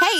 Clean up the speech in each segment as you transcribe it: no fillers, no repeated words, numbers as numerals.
Hey,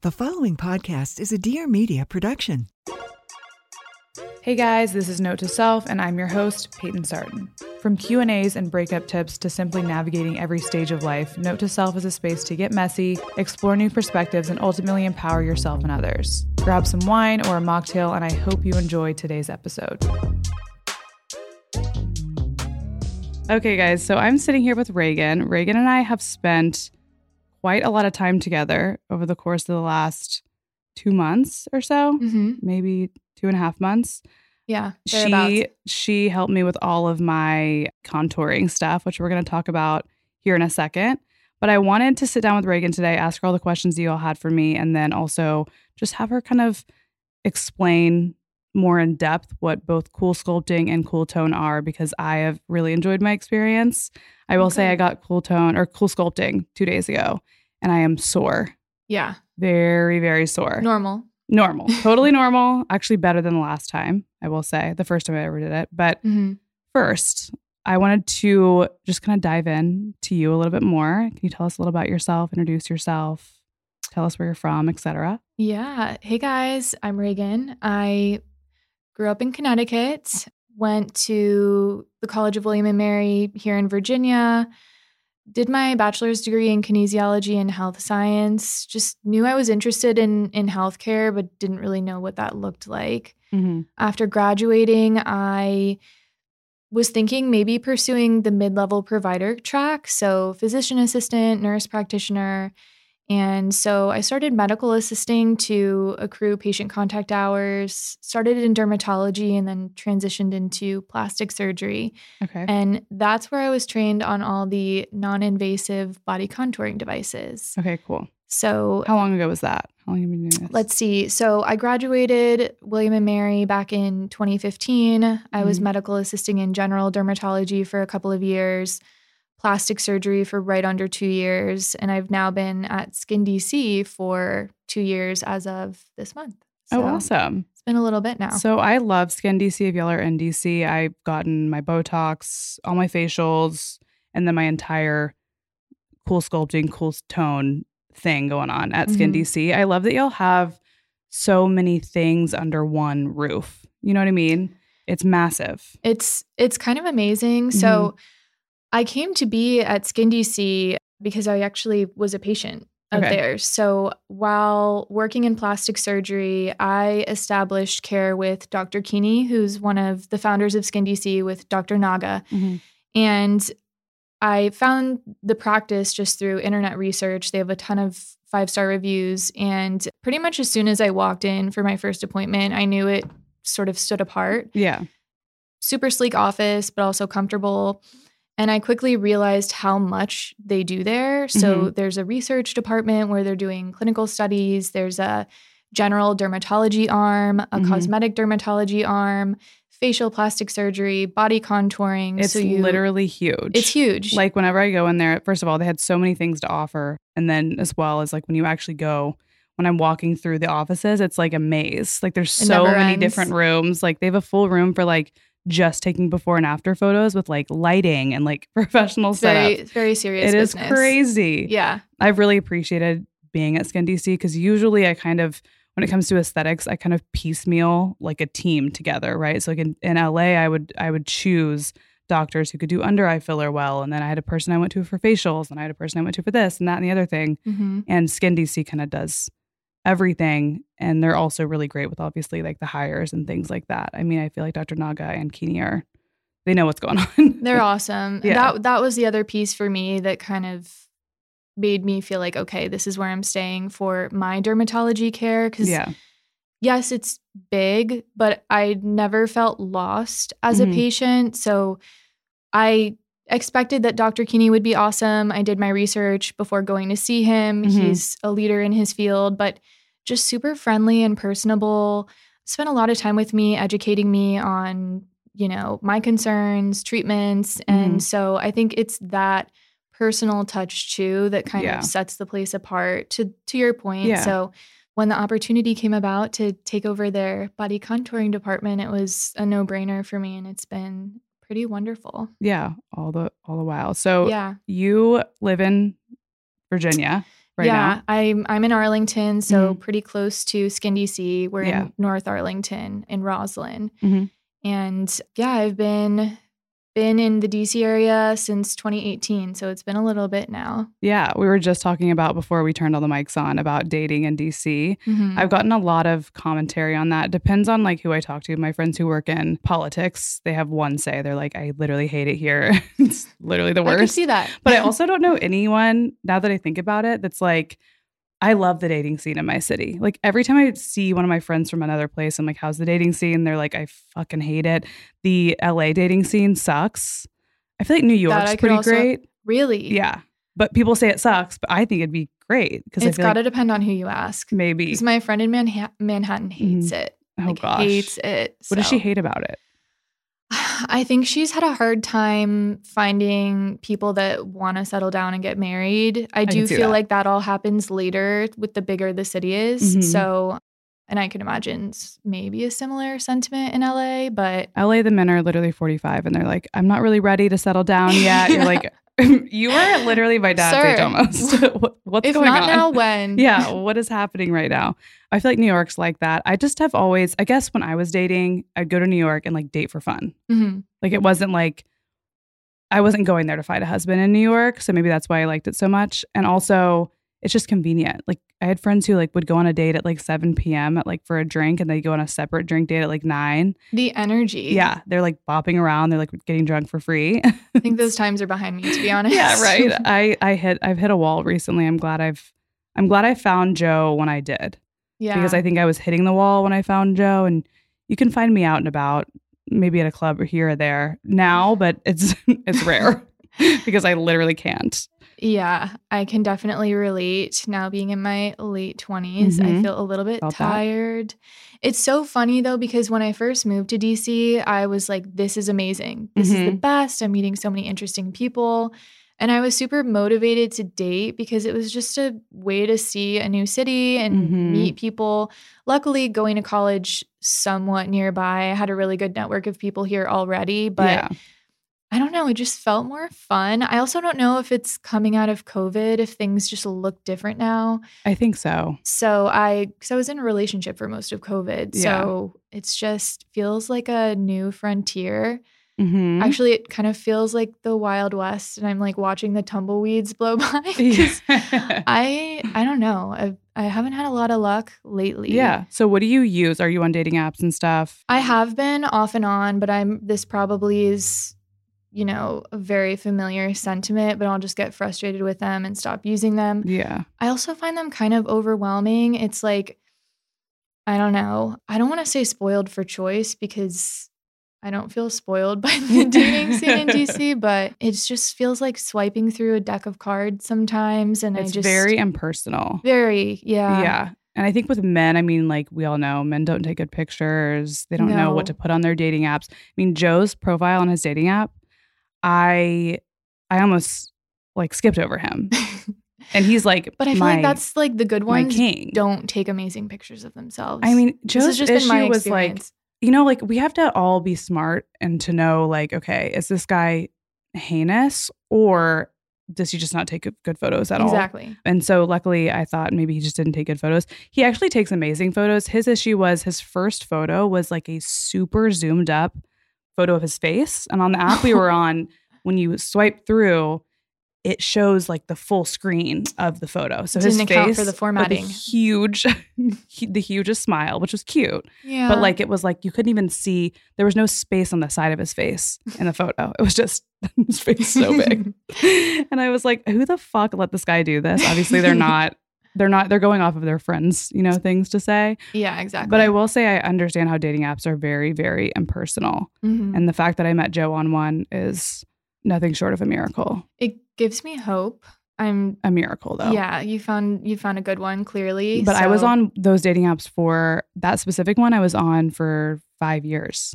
The following podcast is a Dear Media production. Hey guys, this is Note to Self, and I'm your host, Payton Sartain. From Q&As and breakup tips to simply navigating every stage of life, Note to Self is a space to get messy, explore new perspectives, and ultimately empower yourself and others. Grab some wine or a mocktail, and I hope you enjoy today's episode. Okay guys, so I'm sitting here with Ragan. Ragan and I have spent quite a lot of time together over the course of the last 2 months or so, maybe 2.5 months. Yeah. She helped me with all of my contouring stuff, which we're going to talk about here in a second. But I wanted to sit down with Ragan today, ask her all the questions that you all had for me, and then also just have her kind of explain more in depth what both CoolSculpting and CoolTone are, because I have really enjoyed my experience. I will say I got CoolTone or CoolSculpting 2 days ago, and I am sore. Yeah. Very, very sore. Normal. Totally normal. Actually better than the last time, I will say. The first time I ever did it. But first, I wanted to just kind of dive in to you a little bit more. Can you tell us a little about yourself, introduce yourself, tell us where you're from, etc.? Yeah. Hey guys, I'm Ragan. I grew up in Connecticut, went to the College of William and Mary here in Virginia, did my bachelor's degree in kinesiology and health science, just knew I was interested in healthcare, but didn't really know what that looked like. After graduating, I was thinking maybe pursuing the mid-level provider track, so physician assistant, nurse practitioner. And so I started medical assisting to accrue patient contact hours, started in dermatology, and then transitioned into plastic surgery. Okay. And that's where I was trained on all the non-invasive body contouring devices. Okay, cool. So how long ago was that? How long have you been doing this? Let's see. So I graduated William & Mary back in 2015. I was medical assisting in general dermatology for a couple of years, plastic surgery for right under 2 years, and I've now been at Skin DC for 2 years as of this month. So awesome. It's been a little bit now. So I love Skin DC. If y'all are in DC, I've gotten my Botox, all my facials, and then my entire CoolSculpting, CoolTone thing going on at Skin DC. I love that y'all have so many things under one roof. You know what I mean? It's massive. It's kind of amazing. So I came to be at Skin DC because I actually was a patient of theirs. So while working in plastic surgery, I established care with Dr. Kenney, who's one of the founders of Skin DC, with Dr. Naga. And I found the practice just through internet research. They have a ton of five-star reviews. And pretty much as soon as I walked in for my first appointment, I knew it sort of stood apart. Yeah. Super sleek office, but also comfortable. And I quickly realized how much they do there. So there's a research department where they're doing clinical studies. There's a general dermatology arm, a cosmetic dermatology arm, facial plastic surgery, body contouring. It's literally huge. It's huge. Like whenever I go in there, first of all, they had so many things to offer. And then as well as like when you actually go, when I'm walking through the offices, it's like a maze. Like there's so many different rooms. Like they have a full room for like just taking before and after photos with like lighting and like professional setup. Very serious business. It is crazy. Yeah. I've really appreciated being at Skin DC because usually I kind of, when it comes to aesthetics, I kind of piecemeal like a team together, right? So like in LA, I would choose doctors who could do under eye filler well. And then I had a person I went to for facials, and I had a person I went to for this and that and the other thing. And Skin DC kind of does everything. And they're also really great with obviously like the hires and things like that. I mean, I feel like Dr. Naga and Kenney are, they know what's going on. They're awesome. Yeah. That was the other piece for me that kind of made me feel like, okay, this is where I'm staying for my dermatology care. Cause yes, it's big, but I never felt lost as a patient. So I expected that Dr. Kenney would be awesome. I did my research before going to see him. He's a leader in his field, but just super friendly and personable. Spent a lot of time with me, educating me on, you know, my concerns, treatments. And so I think it's that personal touch too that kind of sets the place apart, to your point. So when the opportunity came about to take over their body contouring department, it was a no-brainer for me, and it's been pretty wonderful. Yeah, all the while. So you live in Virginia right now? Yeah, I'm in Arlington, so pretty close to Skin DC. We're in North Arlington in Roslyn. And I've been in the DC area since 2018. So it's been a little bit now. Yeah. We were just talking about before we turned all the mics on about dating in DC. I've gotten a lot of commentary on that. Depends on like who I talk to. My friends who work in politics, they have one say. They're like, I literally hate it here. It's literally the worst. I can see that. But I also don't know anyone, now that I think about it, that's like, I love the dating scene in my city. Like every time I see one of my friends from another place, I'm like, how's the dating scene? They're like, I fucking hate it. The LA dating scene sucks. I feel like New York's pretty great. Really? Yeah. But people say it sucks, but I think it'd be great. It's got to depend on who you ask. Maybe. Because my friend in Manhattan hates it. Oh, like, gosh. Hates it. So. What does she hate about it? I think she's had a hard time finding people that want to settle down and get married. I do feel like that all happens later with the bigger the city is. So, and I can imagine maybe a similar sentiment in LA, but... LA, the men are literally 45 and they're like, I'm not really ready to settle down yet. You're like, you are literally my dad's age almost. What's going on? If not now, when? Yeah, what is happening right now? I feel like New York's like that. I just have always, I guess when I was dating, I'd go to New York and like date for fun. Like it wasn't like, I wasn't going there to find a husband in New York. So maybe that's why I liked it so much. And also it's just convenient. Like I had friends who like would go on a date at like 7 p.m. at like for a drink and they go on a separate drink date at like 9. The energy. Yeah. They're like bopping around. They're like getting drunk for free. I think those times are behind me, to be honest. Yeah, right. I've hit a wall recently. I'm glad I found Joe when I did. Yeah. Because I think I was hitting the wall when I found Joe, and you can find me out and about, maybe at a club or here or there now, but it's rare because I literally can't. Yeah, I can definitely relate. Now being in my late 20s, I feel a little bit tired. It's so funny though, because when I first moved to DC, I was like, this is amazing. This is the best. I'm meeting so many interesting people. And I was super motivated to date because it was just a way to see a new city and meet people. Luckily, going to college somewhat nearby, I had a really good network of people here already. But I don't know, it just felt more fun. I also don't know if it's coming out of COVID, if things just look different now. I think so. So I was in a relationship for most of COVID. Yeah. So it's just feels like a new frontier. Actually, it kind of feels like the Wild West, and I'm like watching the tumbleweeds blow by. I don't know. I haven't had a lot of luck lately. Yeah. So what do you use? Are you on dating apps and stuff? I have been off and on, but this probably is, you know, a very familiar sentiment, but I'll just get frustrated with them and stop using them. Yeah. I also find them kind of overwhelming. It's like, I don't know. I don't want to say spoiled for choice because I don't feel spoiled by the dating scene in DC, but it just feels like swiping through a deck of cards sometimes. And it's very impersonal. Very, yeah. Yeah. And I think with men, I mean, like we all know men don't take good pictures. They don't know what to put on their dating apps. I mean, Joe's profile on his dating app, I almost like skipped over him. And he's like, but I feel like that's like the good ones don't take amazing pictures of themselves. I mean, Joe's issue was like, you know, like we have to all be smart and to know like, okay, is this guy heinous or does he just not take good photos at all? Exactly. And so luckily I thought maybe he just didn't take good photos. He actually takes amazing photos. His issue was his first photo was like a super zoomed up photo of his face. And on the app we were on, when you swipe through, it shows like the full screen of the photo. So his face for the formatting. The hugest smile, which was cute. Yeah. But like, it was like, you couldn't even see, there was no space on the side of his face in the photo. It was just his face so big. And I was like, who the fuck let this guy do this? Obviously they're not, they're going off of their friends, you know, things to say. Yeah, exactly. But I will say I understand how dating apps are very, very impersonal. Mm-hmm. And the fact that I met Joe on one is nothing short of a miracle. It gives me hope. I'm a miracle though. Yeah, you found a good one clearly. But so. I was on those dating apps for that specific one. I was on for 5 years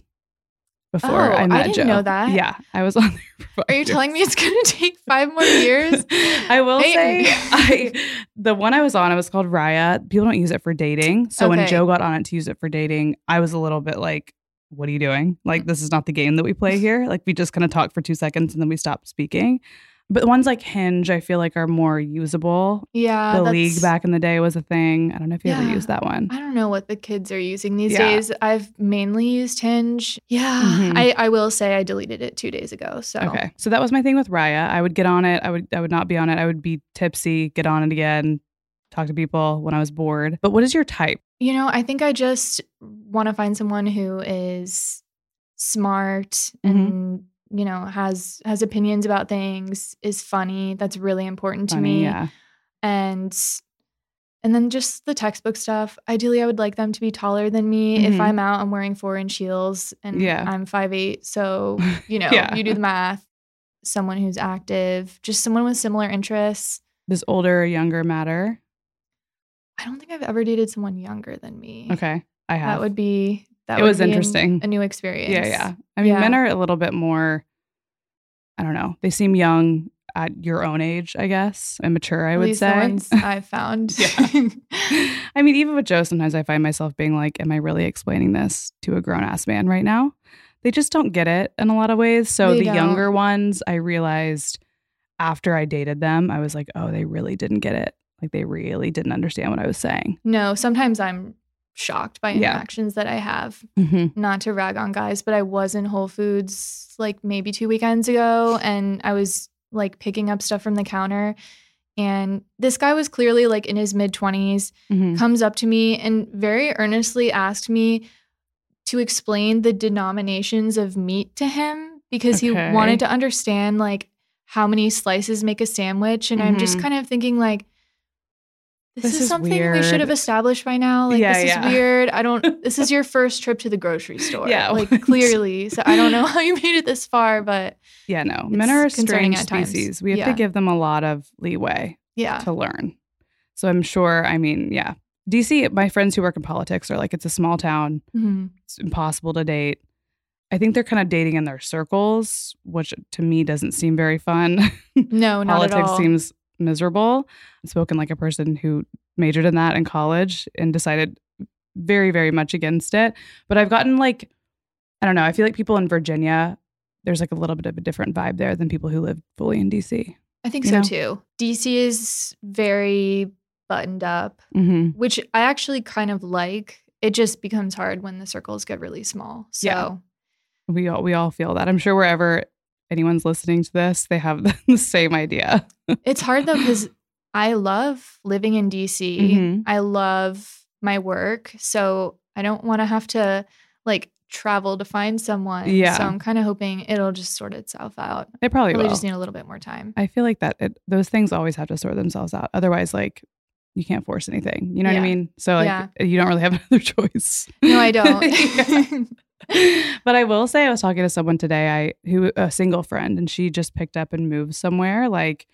before I met Joe. I didn't know that. Yeah, I was on there for 5 years. Are you telling me it's going to take 5 more years? I will say the one I was on, it was called Raya. People don't use it for dating. So when Joe got on it to use it for dating, I was a little bit like, what are you doing? Like, this is not the game that we play here. Like, we just kind of talk for 2 seconds and then we stop speaking. But ones like Hinge, I feel like are more usable. Yeah. The League back in the day was a thing. I don't know if you ever used that one. I don't know what the kids are using these days. I've mainly used Hinge. Yeah. Mm-hmm. I will say I deleted it 2 days ago. So okay. So that was my thing with Raya. I would get on it. I would not be on it. I would be tipsy, get on it again, talk to people when I was bored. But what is your type? You know, I think I just want to find someone who is smart and you know, has opinions about things, is funny. That's really important to me. Yeah. And then just the textbook stuff. Ideally, I would like them to be taller than me. Mm-hmm. If I'm out, I'm wearing 4-inch heels and I'm 5'8". So, you know, you do the math. Someone who's active, just someone with similar interests. Does older or younger matter? I don't think I've ever dated someone younger than me. Okay. I have. That would be interesting. A new experience. Yeah, yeah. I mean, men are a little bit more, I don't know, they seem young at your own age, I guess, and mature, I would say. At least the ones I've found. Yeah. I mean, even with Joe, sometimes I find myself being like, am I really explaining this to a grown-ass man right now? They just don't get it in a lot of ways. So younger ones, I realized after I dated them, I was like, oh, they really didn't get it. Like, they really didn't understand what I was saying. No, sometimes I'm shocked by interactions that I have. Mm-hmm. Not to rag on guys, but I was in Whole Foods like maybe 2 weekends ago, and I was like picking up stuff from the counter. And this guy was clearly like in his mid-20s, comes up to me and very earnestly asked me to explain the denominations of meat to him because he wanted to understand like how many slices make a sandwich. And I'm just kind of thinking like, This is something weird. We should have established by now. Like, this is weird. This is your first trip to the grocery store. Yeah. Like, clearly. So I don't know how you made it this far, but. Yeah, no. Men are a strange species. We have to give them a lot of leeway to learn. So I'm sure, I mean, DC, my friends who work in politics are like, it's a small town. Mm-hmm. It's impossible to date. I think they're kind of dating in their circles, which to me doesn't seem very fun. No, not at all. Politics seems miserable. I've spoken like a person who majored in that in college and decided very, very much against it. But I've gotten like, I don't know, I feel like people in Virginia, there's like a little bit of a different vibe there than people who live fully in DC. I think so too. DC is very buttoned up, which I actually kind of like. It just becomes hard when the circles get really small. So we all feel that. I'm sure wherever anyone's listening to this, they have the same idea. It's hard though because I love living in DC. I love my work, so I don't want to have to like travel to find someone. So I'm kind of hoping it'll just sort itself out. It probably will. Just need a little bit more time. I feel like that those things always have to sort themselves out. Otherwise, like, you can't force anything. You know what I mean? So like, you don't really have another choice. No, I don't. But I will say, I was talking to someone today, a single friend, and she just picked up and moved somewhere like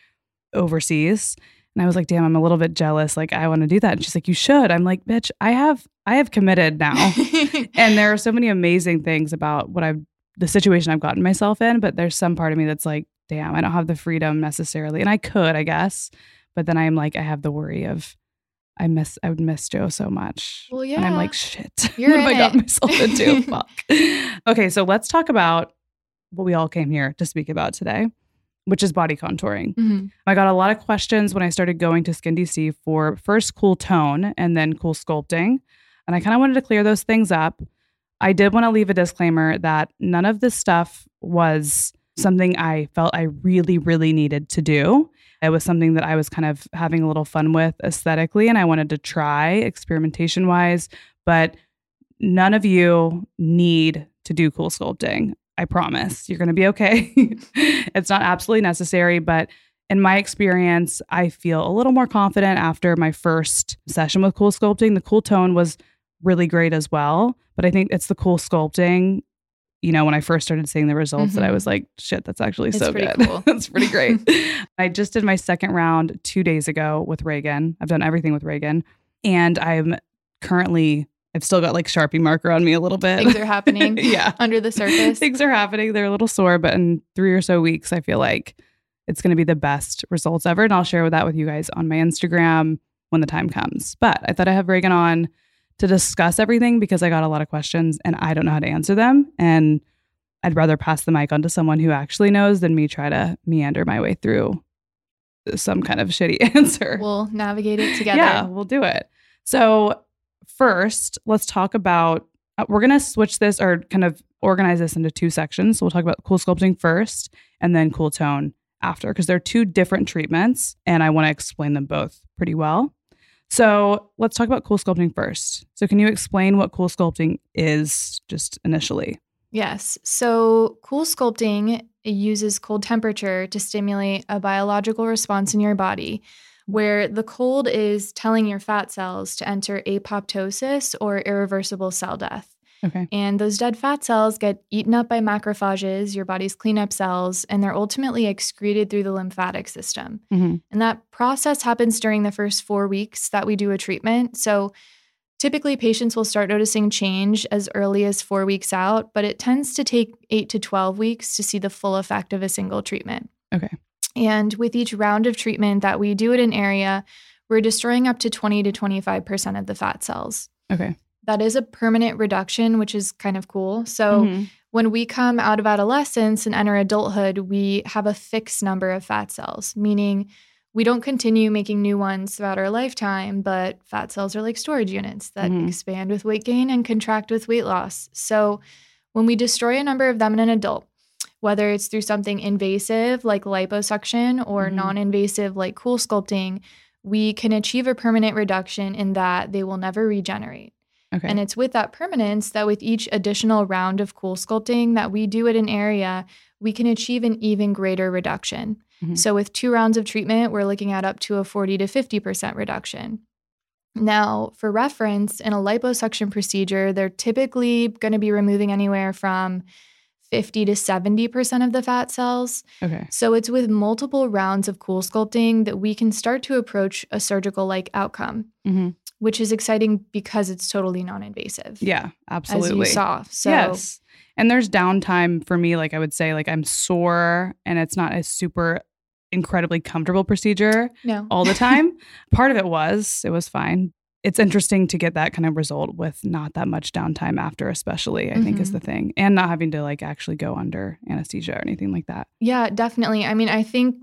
overseas. And I was like, damn, I'm a little bit jealous. Like, I want to do that. And she's like, you should. I'm like, bitch, I have committed now. And there are so many amazing things about the situation I've gotten myself in. But there's some part of me that's like, damn, I don't have the freedom necessarily. And I could, I guess. But then I'm like, I have the worry of, I would miss Joe so much. Well, yeah. And I'm like, shit, what have I got myself into? Fuck. Okay, so let's talk about what we all came here to speak about today, which is body contouring. Mm-hmm. I got a lot of questions when I started going to Skin DC for first CoolTone and then CoolSculpting. And I kind of wanted to clear those things up. I did want to leave a disclaimer that none of this stuff was something I felt I really, really needed to do. It was something that I was kind of having a little fun with aesthetically, and I wanted to try experimentation-wise, but none of you need to do cool sculpting. I promise. You're going to be okay. It's not absolutely necessary, but in my experience, I feel a little more confident after my first session with cool sculpting. The cool tone was really great as well, but I think it's the cool sculpting. You know, when I first started seeing the results, mm-hmm. that I was like, shit, that's actually so good. Cool. That's pretty great. I just did my second round 2 days ago with Ragan. I've done everything with Ragan, and I've still got like Sharpie marker on me a little bit. Things are happening yeah. under the surface. Things are happening. They're a little sore, but in 3 or so weeks, I feel like it's going to be the best results ever. And I'll share that with you guys on my Instagram when the time comes. But I thought I'd have Ragan on to discuss everything because I got a lot of questions and I don't know how to answer them. And I'd rather pass the mic on to someone who actually knows than me try to meander my way through some kind of shitty answer. We'll navigate it together. Yeah, we'll do it. So first, let's talk about, we're going to switch this or kind of organize this into 2 sections. So we'll talk about cool sculpting first and then cool tone after, because they're 2 different treatments and I want to explain them both pretty well. So let's talk about cool sculpting first. So can you explain what cool sculpting is just initially? Yes. So cool sculpting uses cold temperature to stimulate a biological response in your body where the cold is telling your fat cells to enter apoptosis or irreversible cell death. Okay. And those dead fat cells get eaten up by macrophages, your body's cleanup cells, and they're ultimately excreted through the lymphatic system. Mm-hmm. And that process happens during the first 4 weeks that we do a treatment. So typically patients will start noticing change as early as 4 weeks out, but it tends to take 8 to 12 weeks to see the full effect of a single treatment. Okay. And with each round of treatment that we do at an area, we're destroying up to 20 to 25% of the fat cells. Okay. That is a permanent reduction, which is kind of cool. So mm-hmm. when we come out of adolescence and enter adulthood, we have a fixed number of fat cells, meaning we don't continue making new ones throughout our lifetime, but fat cells are like storage units that mm-hmm. expand with weight gain and contract with weight loss. So when we destroy a number of them in an adult, whether it's through something invasive like liposuction or mm-hmm. non-invasive like cool sculpting, we can achieve a permanent reduction in that they will never regenerate. Okay. And it's with that permanence that with each additional round of cool sculpting that we do at an area, we can achieve an even greater reduction. Mm-hmm. So with 2 rounds of treatment, we're looking at up to a 40 to 50% reduction. Now, for reference, in a liposuction procedure, they're typically going to be removing anywhere from 50 to 70% of the fat cells. Okay. So it's with multiple rounds of cool sculpting that we can start to approach a surgical-like outcome. Mm-hmm. Which is exciting because it's totally non-invasive. Yeah, absolutely. As you saw. So. Yes. And there's downtime for me. Like I would say, like I'm sore and it's not a super incredibly comfortable procedure all the time. Part of it was fine. It's interesting to get that kind of result with not that much downtime after, especially, I mm-hmm. think is the thing. And not having to like actually go under anesthesia or anything like that. Yeah, definitely. I mean, I think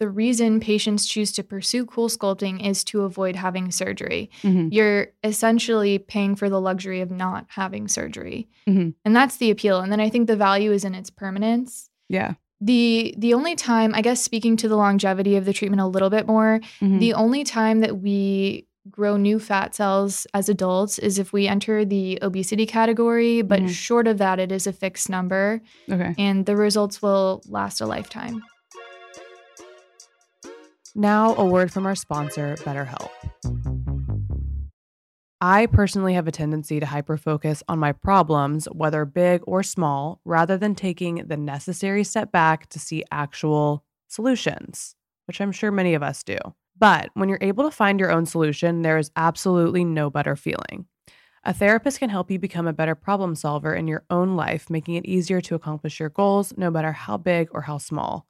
the reason patients choose to pursue cool sculpting is to avoid having surgery. Mm-hmm. You're essentially paying for the luxury of not having surgery. Mm-hmm. And that's the appeal. And then I think the value is in its permanence. Yeah. The only time, I guess speaking to the longevity of the treatment a little bit more, mm-hmm. the only time that we grow new fat cells as adults is if we enter the obesity category, but mm-hmm. short of that, it is a fixed number. Okay. And the results will last a lifetime. Now, a word from our sponsor, BetterHelp. I personally have a tendency to hyperfocus on my problems, whether big or small, rather than taking the necessary step back to see actual solutions, which I'm sure many of us do. But when you're able to find your own solution, there is absolutely no better feeling. A therapist can help you become a better problem solver in your own life, making it easier to accomplish your goals, no matter how big or how small.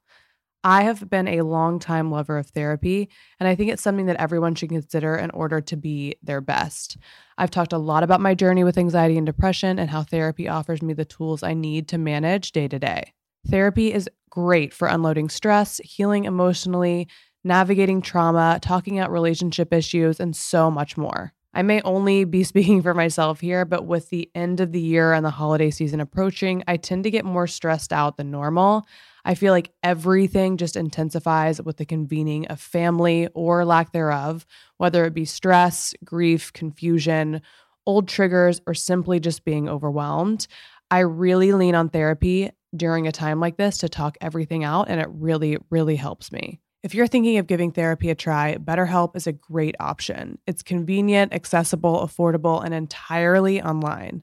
I have been a long-time lover of therapy, and I think it's something that everyone should consider in order to be their best. I've talked a lot about my journey with anxiety and depression and how therapy offers me the tools I need to manage day to day. Therapy is great for unloading stress, healing emotionally, navigating trauma, talking out relationship issues, and so much more. I may only be speaking for myself here, but with the end of the year and the holiday season approaching, I tend to get more stressed out than normal. I feel like everything just intensifies with the convening of family or lack thereof, whether it be stress, grief, confusion, old triggers, or simply just being overwhelmed. I really lean on therapy during a time like this to talk everything out, and it really, really helps me. If you're thinking of giving therapy a try, BetterHelp is a great option. It's convenient, accessible, affordable, and entirely online.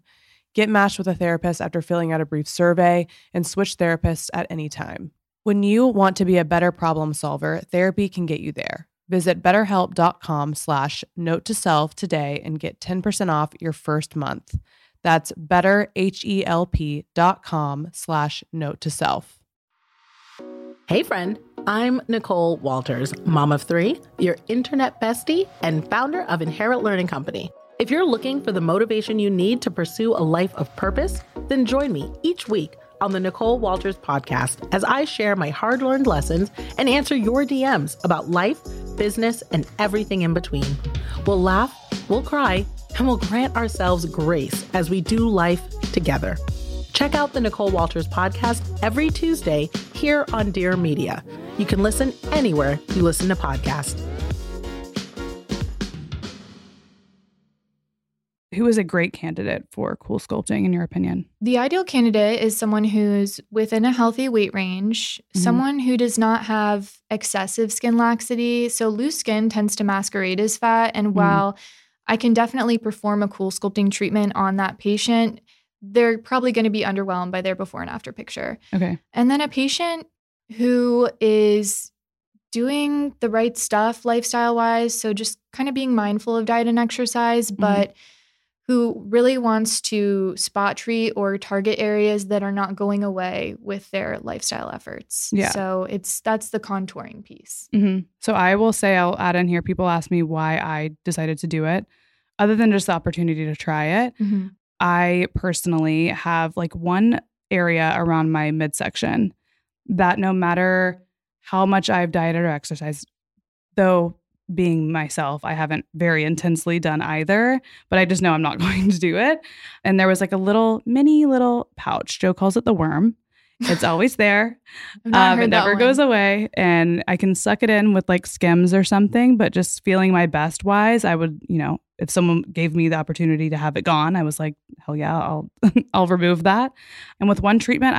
Get matched with a therapist after filling out a brief survey and switch therapists at any time. When you want to be a better problem solver, therapy can get you there. Visit betterhelp.com/note to self today and get 10% off your first month. That's betterhelp.com/note to self. Hey friend, I'm Nicole Walters, mom of three, your internet bestie, and founder of Inherit Learning Company. If you're looking for the motivation you need to pursue a life of purpose, then join me each week on the Nicole Walters podcast as I share my hard-learned lessons and answer your DMs about life, business, and everything in between. We'll laugh, we'll cry, and we'll grant ourselves grace as we do life together. Check out the Nicole Walters podcast every Tuesday here on Dear Media. You can listen anywhere you listen to podcasts. Who is a great candidate for CoolSculpting, in your opinion? The ideal candidate is someone who's within a healthy weight range, mm-hmm. someone who does not have excessive skin laxity. So loose skin tends to masquerade as fat. And while I can definitely perform a CoolSculpting treatment on that patient, they're probably going to be underwhelmed by their before and after picture. Okay. And then a patient who is doing the right stuff lifestyle-wise, so just kind of being mindful of diet and exercise, but who really wants to spot treat or target areas that are not going away with their lifestyle efforts. Yeah. So that's the contouring piece. Mm-hmm. So I will say, I'll add in here, people ask me why I decided to do it. Other than just the opportunity to try it, I personally have like one area around my midsection that no matter how much I've dieted or exercised, though being myself, I haven't very intensely done either, but I just know I'm not going to do it. And there was like a little pouch. Joe calls it the worm. It's always there. It never goes away. And I can suck it in with like Skims or something, but just feeling my best wise, I would, if someone gave me the opportunity to have it gone, I was like, hell yeah, I'll remove that. And with one treatment,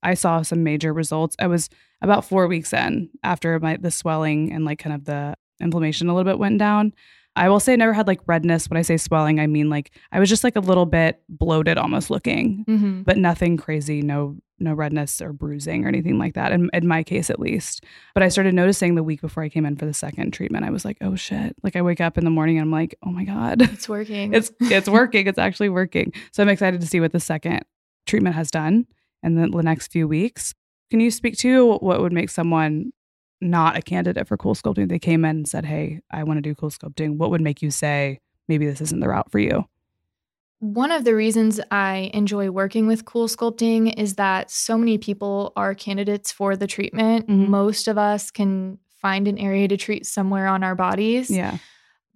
I saw some major results. I was about 4 weeks in after the swelling and like kind of the inflammation a little bit went down. I will say I never had like redness. When I say swelling, I mean like I was just like a little bit bloated almost looking, but nothing crazy, no redness or bruising or anything like that, in my case at least. But I started noticing the week before I came in for the second treatment, I was like, oh shit. Like I wake up in the morning and I'm like, oh my God. It's working. It's working. It's actually working. So I'm excited to see what the second treatment has done in the next few weeks. Can you speak to what would make someone not a candidate for CoolSculpting? They came in and said, hey, I want to do CoolSculpting. What would make you say, maybe this isn't the route for you? One of the reasons I enjoy working with CoolSculpting is that so many people are candidates for the treatment. Most of us can find an area to treat somewhere on our bodies. Yeah.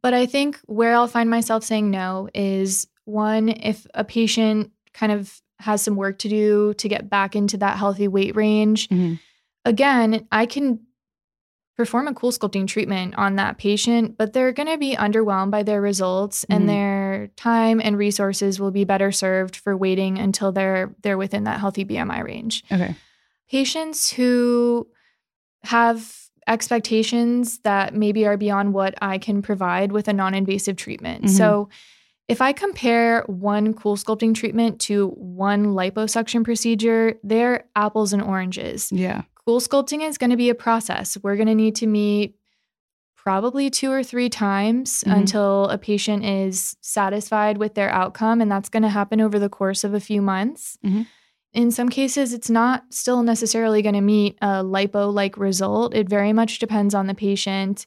But I think where I'll find myself saying no is, one, if a patient kind of has some work to do to get back into that healthy weight range. Again, I can perform a CoolSculpting treatment on that patient, but they're going to be underwhelmed by their results, and their time and resources will be better served for waiting until they're within that healthy BMI range. Okay. Patients who have expectations that maybe are beyond what I can provide with a non-invasive treatment. So if I compare one CoolSculpting treatment to one liposuction procedure, they're apples and oranges. Yeah. CoolSculpting is going to be a process. We're going to need to meet probably 2 or 3 times until a patient is satisfied with their outcome, and that's going to happen over the course of a few months. In some cases, it's not still necessarily going to meet a lipo-like result. It very much depends on the patient.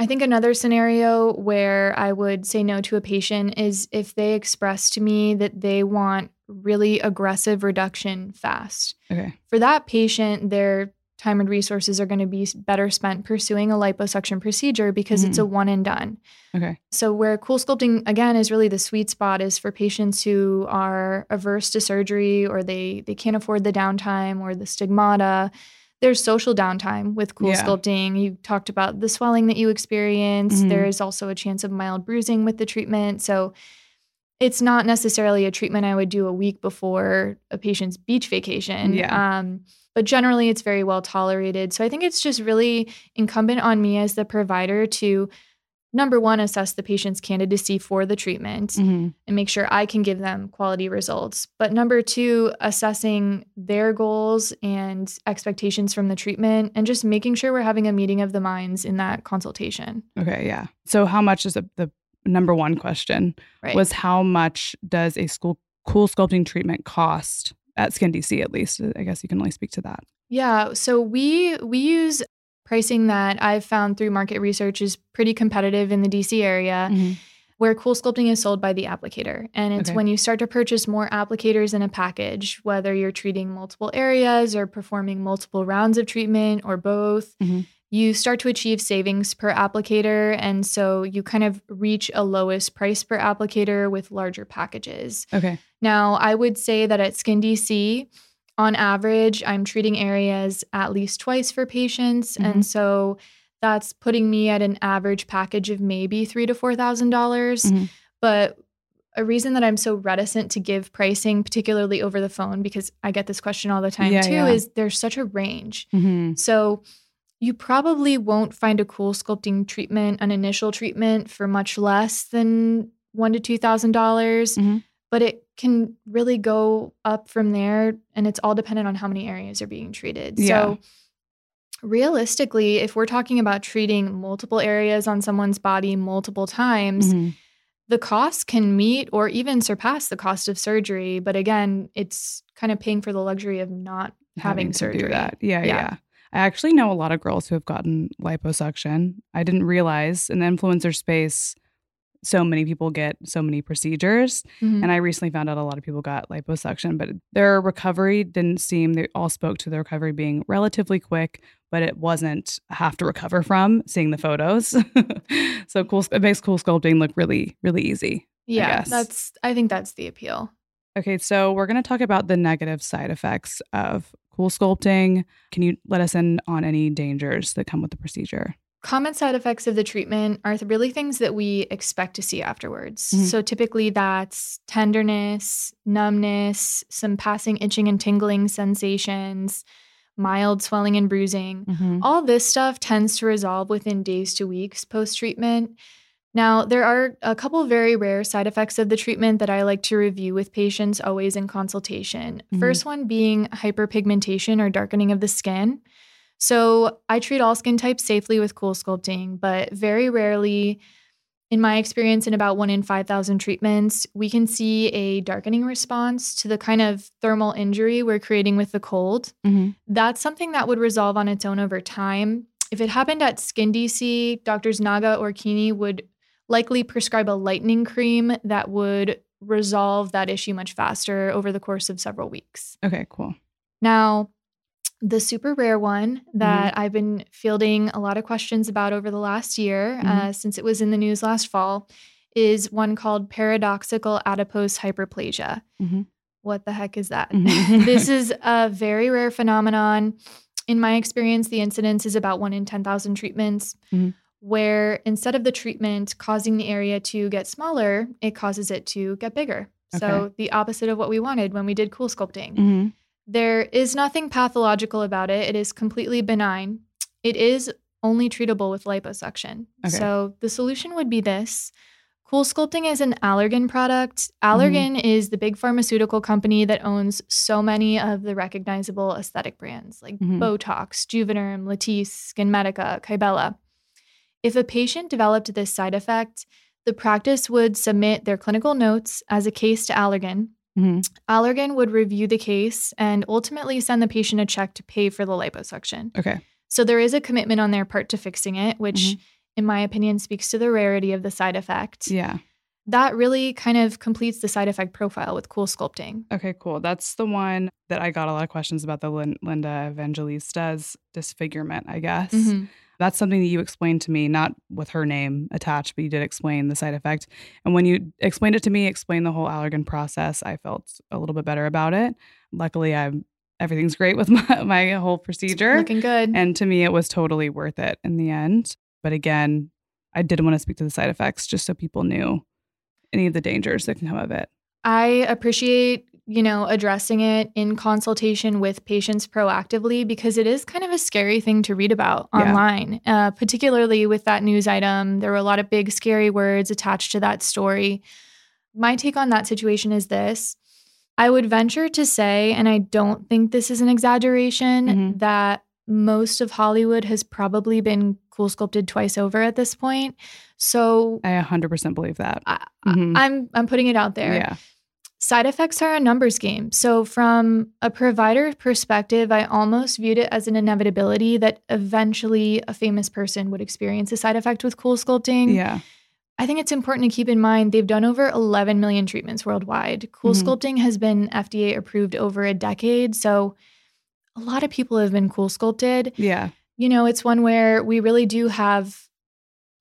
I think another scenario where I would say no to a patient is if they express to me that they want really aggressive reduction fast. Okay. For that patient, their time and resources are going to be better spent pursuing a liposuction procedure because it's a one and done. Okay. So where CoolSculpting, again, is really the sweet spot is for patients who are averse to surgery or they can't afford the downtime or the stigmata. There's social downtime with CoolSculpting. Yeah. You talked about the swelling that you experience. Mm-hmm. There is also a chance of mild bruising with the treatment. So it's not necessarily a treatment I would do a week before a patient's beach vacation. Yeah. But generally, it's very well tolerated. So I think it's just really incumbent on me as the provider to, number one, assess the patient's candidacy for the treatment and make sure I can give them quality results. But number two, assessing their goals and expectations from the treatment and just making sure we're having a meeting of the minds in that consultation. Okay, yeah. So how much is the number one question was how much does a CoolSculpting treatment cost at Skin DC at least? I guess you can only speak to that. Yeah. So we use pricing that I've found through market research is pretty competitive in the DC area where CoolSculpting is sold by the applicator. And it's when you start to purchase more applicators in a package, whether you're treating multiple areas or performing multiple rounds of treatment or both, you start to achieve savings per applicator. And so you kind of reach a lowest price per applicator with larger packages. Okay. Now, I would say that at Skin DC, on average, I'm treating areas at least twice for patients. And so that's putting me at an average package of maybe $3,000 to $4,000. But a reason that I'm so reticent to give pricing, particularly over the phone, because I get this question all the time is there's such a range. So you probably won't find a CoolSculpting treatment, an initial treatment for much less than $1,000 to $2,000. But it can really go up from there, and it's all dependent on how many areas are being treated. Yeah. So realistically, if we're talking about treating multiple areas on someone's body multiple times, the cost can meet or even surpass the cost of surgery. But again, it's kind of paying for the luxury of not having surgery. To do that. Yeah. I actually know a lot of girls who have gotten liposuction. I didn't realize in the influencer space so many people get so many procedures. And I recently found out a lot of people got liposuction, but their recovery didn't seem, they all spoke to the recovery being relatively quick, but it wasn't have to recover from seeing the photos. So cool, it makes CoolSculpting look really, really easy. Yeah, I think that's the appeal. Okay, so we're going to talk about the negative side effects of CoolSculpting. Can you let us in on any dangers that come with the procedure? Common side effects of the treatment are really things that we expect to see afterwards. So typically that's tenderness, numbness, some passing itching and tingling sensations, mild swelling and bruising. All this stuff tends to resolve within days to weeks post-treatment. Now, there are a couple of very rare side effects of the treatment that I like to review with patients always in consultation. First one being hyperpigmentation or darkening of the skin. So I treat all skin types safely with CoolSculpting, but very rarely, in my experience, in about 1 in 5,000 treatments, we can see a darkening response to the kind of thermal injury we're creating with the cold. That's something that would resolve on its own over time. If it happened at Skin DC, Drs. Naga or Kenney would likely prescribe a lightening cream that would resolve that issue much faster over the course of several weeks. Okay, cool. Now, the super rare one that I've been fielding a lot of questions about over the last year, since it was in the news last fall, is one called paradoxical adipose hyperplasia. What the heck is that? This is a very rare phenomenon. In my experience, the incidence is about 1 in 10,000 treatments, where instead of the treatment causing the area to get smaller, it causes it to get bigger. Okay. So the opposite of what we wanted when we did CoolSculpting. There is nothing pathological about it. It is completely benign. It is only treatable with liposuction. Okay. So the solution would be this. CoolSculpting is an Allergan product. Allergan is the big pharmaceutical company that owns so many of the recognizable aesthetic brands like Botox, Juvederm, Latisse, SkinMedica, Kybella. If a patient developed this side effect, the practice would submit their clinical notes as a case to Allergan. Allergan would review the case and ultimately send the patient a check to pay for the liposuction. Okay. So there is a commitment on their part to fixing it, which in my opinion speaks to the rarity of the side effect. Yeah. that really kind of completes the side effect profile with CoolSculpting. Okay, cool. That's the one that I got a lot of questions about, the Linda Evangelista's disfigurement, I guess. Mm-hmm. That's something that you explained to me, not with her name attached, but you did explain the side effect. And when you explained it to me, explained the whole Allergan process, I felt a little bit better about it. Luckily, everything's great with my whole procedure. Looking good. And to me, it was totally worth it in the end. But again, I did want to speak to the side effects just so people knew any of the dangers that can come of it. I appreciate, addressing it in consultation with patients proactively, because it is kind of a scary thing to read about online, particularly with that news item. There were a lot of big, scary words attached to that story. My take on that situation is this. I would venture to say, and I don't think this is an exaggeration, mm-hmm. that most of Hollywood has probably been CoolSculpted twice over at this point. So I 100% believe that. Mm-hmm. I'm putting it out there. Yeah. Side effects are a numbers game. So from a provider perspective, I almost viewed it as an inevitability that eventually a famous person would experience a side effect with CoolSculpting. Yeah. I think it's important to keep in mind they've done over 11 million treatments worldwide. CoolSculpting mm-hmm. has been FDA approved over a decade. So a lot of people have been CoolSculpted. Yeah. It's one where we really do have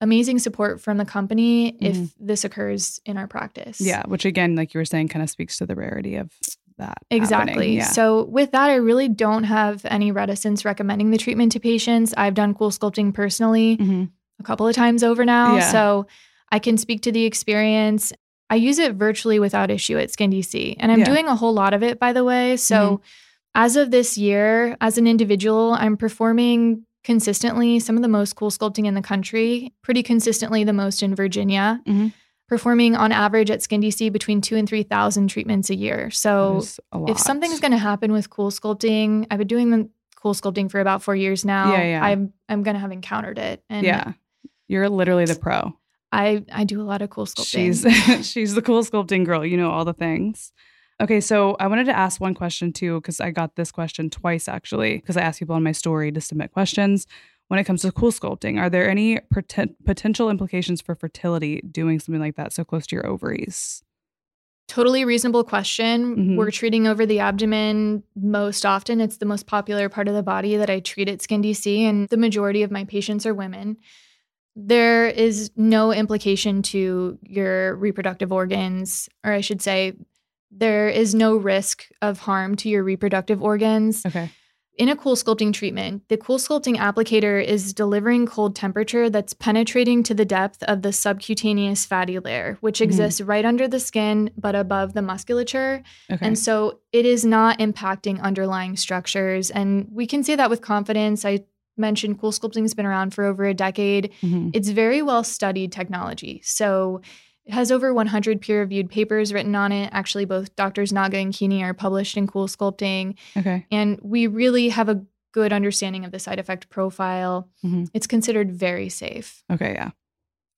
amazing support from the company mm-hmm. if this occurs in our practice. Yeah. Which again, like you were saying, kind of speaks to the rarity of that. Exactly. Yeah. So with that, I really don't have any reticence recommending the treatment to patients. I've done CoolSculpting personally mm-hmm. a couple of times over now. Yeah. So I can speak to the experience. I use it virtually without issue at Skin DC. And I'm doing a whole lot of it, by the way. So mm-hmm. as of this year, as an individual, I'm performing consistently some of the most CoolSculpting in the country, pretty consistently the most in Virginia, mm-hmm. performing on average at Skin DC between 2,000 and 3,000 treatments a year. So if something's going to happen with CoolSculpting, I've been doing the CoolSculpting for about 4 years now. Yeah, yeah. I'm going to have encountered it. And yeah. You're literally the pro. I do a lot of CoolSculpting. She's the CoolSculpting girl. You know all the things. Okay, so I wanted to ask one question too, because I got this question twice actually, because I asked people on my story to submit questions. When it comes to CoolSculpting, are there any potential implications for fertility doing something like that so close to your ovaries? Totally reasonable question. Mm-hmm. We're treating over the abdomen most often. It's the most popular part of the body that I treat at Skin DC, and the majority of my patients are women. There is no implication to your reproductive organs, or I should say, there is no risk of harm to your reproductive organs. Okay. In a CoolSculpting treatment, the CoolSculpting applicator is delivering cold temperature that's penetrating to the depth of the subcutaneous fatty layer, which mm-hmm. exists right under the skin but above the musculature. Okay. And so it is not impacting underlying structures. And we can say that with confidence. I mentioned CoolSculpting has been around for over a decade. Mm-hmm. It's very well studied technology. So it has over 100 peer-reviewed papers written on it. Actually, both Drs. Naga and Kenney are published in CoolSculpting. Okay. And we really have a good understanding of the side effect profile. Mm-hmm. It's considered very safe. Okay, yeah.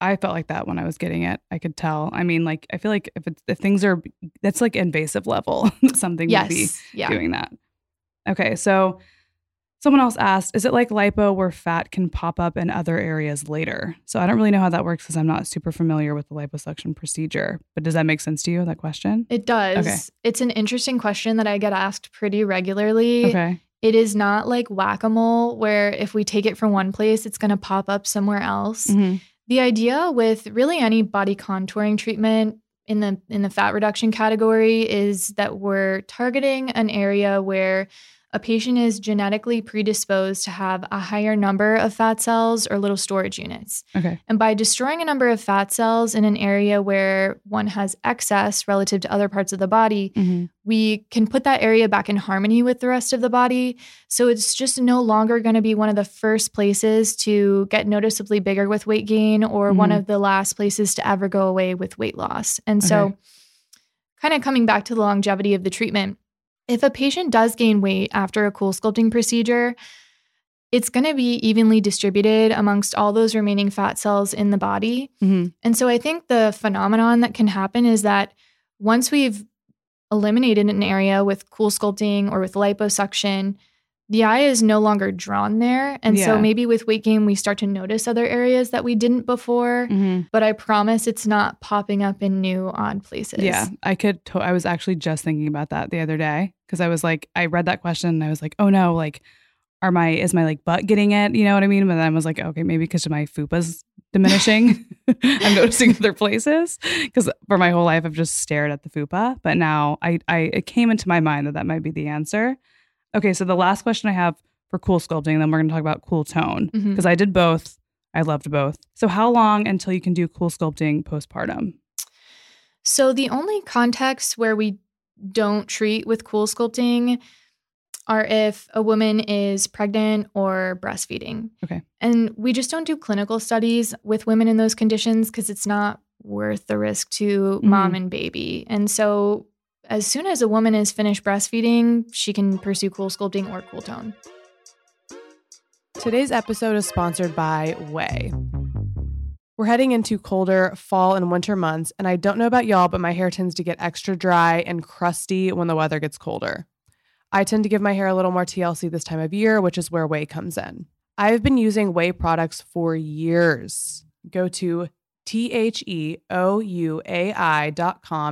I felt like that when I was getting it. I could tell. I mean, like, I feel like if things are, that's like invasive level, something would be doing that. Okay, so someone else asked, is it like lipo where fat can pop up in other areas later? So I don't really know how that works because I'm not super familiar with the liposuction procedure. But does that make sense to you, that question? It does. Okay. It's an interesting question that I get asked pretty regularly. Okay. It is not like whack-a-mole where if we take it from one place, it's going to pop up somewhere else. Mm-hmm. The idea with really any body contouring treatment in the fat reduction category is that we're targeting an area where a patient is genetically predisposed to have a higher number of fat cells or little storage units. Okay. And by destroying a number of fat cells in an area where one has excess relative to other parts of the body, mm-hmm. we can put that area back in harmony with the rest of the body. So it's just no longer going to be one of the first places to get noticeably bigger with weight gain or mm-hmm. one of the last places to ever go away with weight loss. And so kind of coming back to the longevity of the treatment, if a patient does gain weight after a CoolSculpting procedure, it's going to be evenly distributed amongst all those remaining fat cells in the body. Mm-hmm. And so I think the phenomenon that can happen is that once we've eliminated an area with CoolSculpting or with liposuction, the eye is no longer drawn there. And so maybe with weight gain, we start to notice other areas that we didn't before. Mm-hmm. But I promise it's not popping up in new odd places. Yeah, I was actually just thinking about that the other day because I was like, I read that question and I was like, oh no, like, is my like butt getting it? You know what I mean? But then I was like, okay, maybe because my fupa's diminishing, I'm noticing other places. Because for my whole life, I've just stared at the fupa. But now it came into my mind that might be the answer. Okay, so the last question I have for CoolSculpting, then we're going to talk about CoolTone, because I did both. I loved both. So how long until you can do CoolSculpting postpartum? So the only contexts where we don't treat with CoolSculpting are if a woman is pregnant or breastfeeding. Okay. And we just don't do clinical studies with women in those conditions because it's not worth the risk to mom and baby. And so as soon as a woman is finished breastfeeding, she can pursue CoolSculpting or CoolTone. Today's episode is sponsored by OUAI. We're heading into colder fall and winter months, and I don't know about y'all, but my hair tends to get extra dry and crusty when the weather gets colder. I tend to give my hair a little more TLC this time of year, which is where OUAI comes in. I've been using OUAI products for years. Go to TheOUAI.com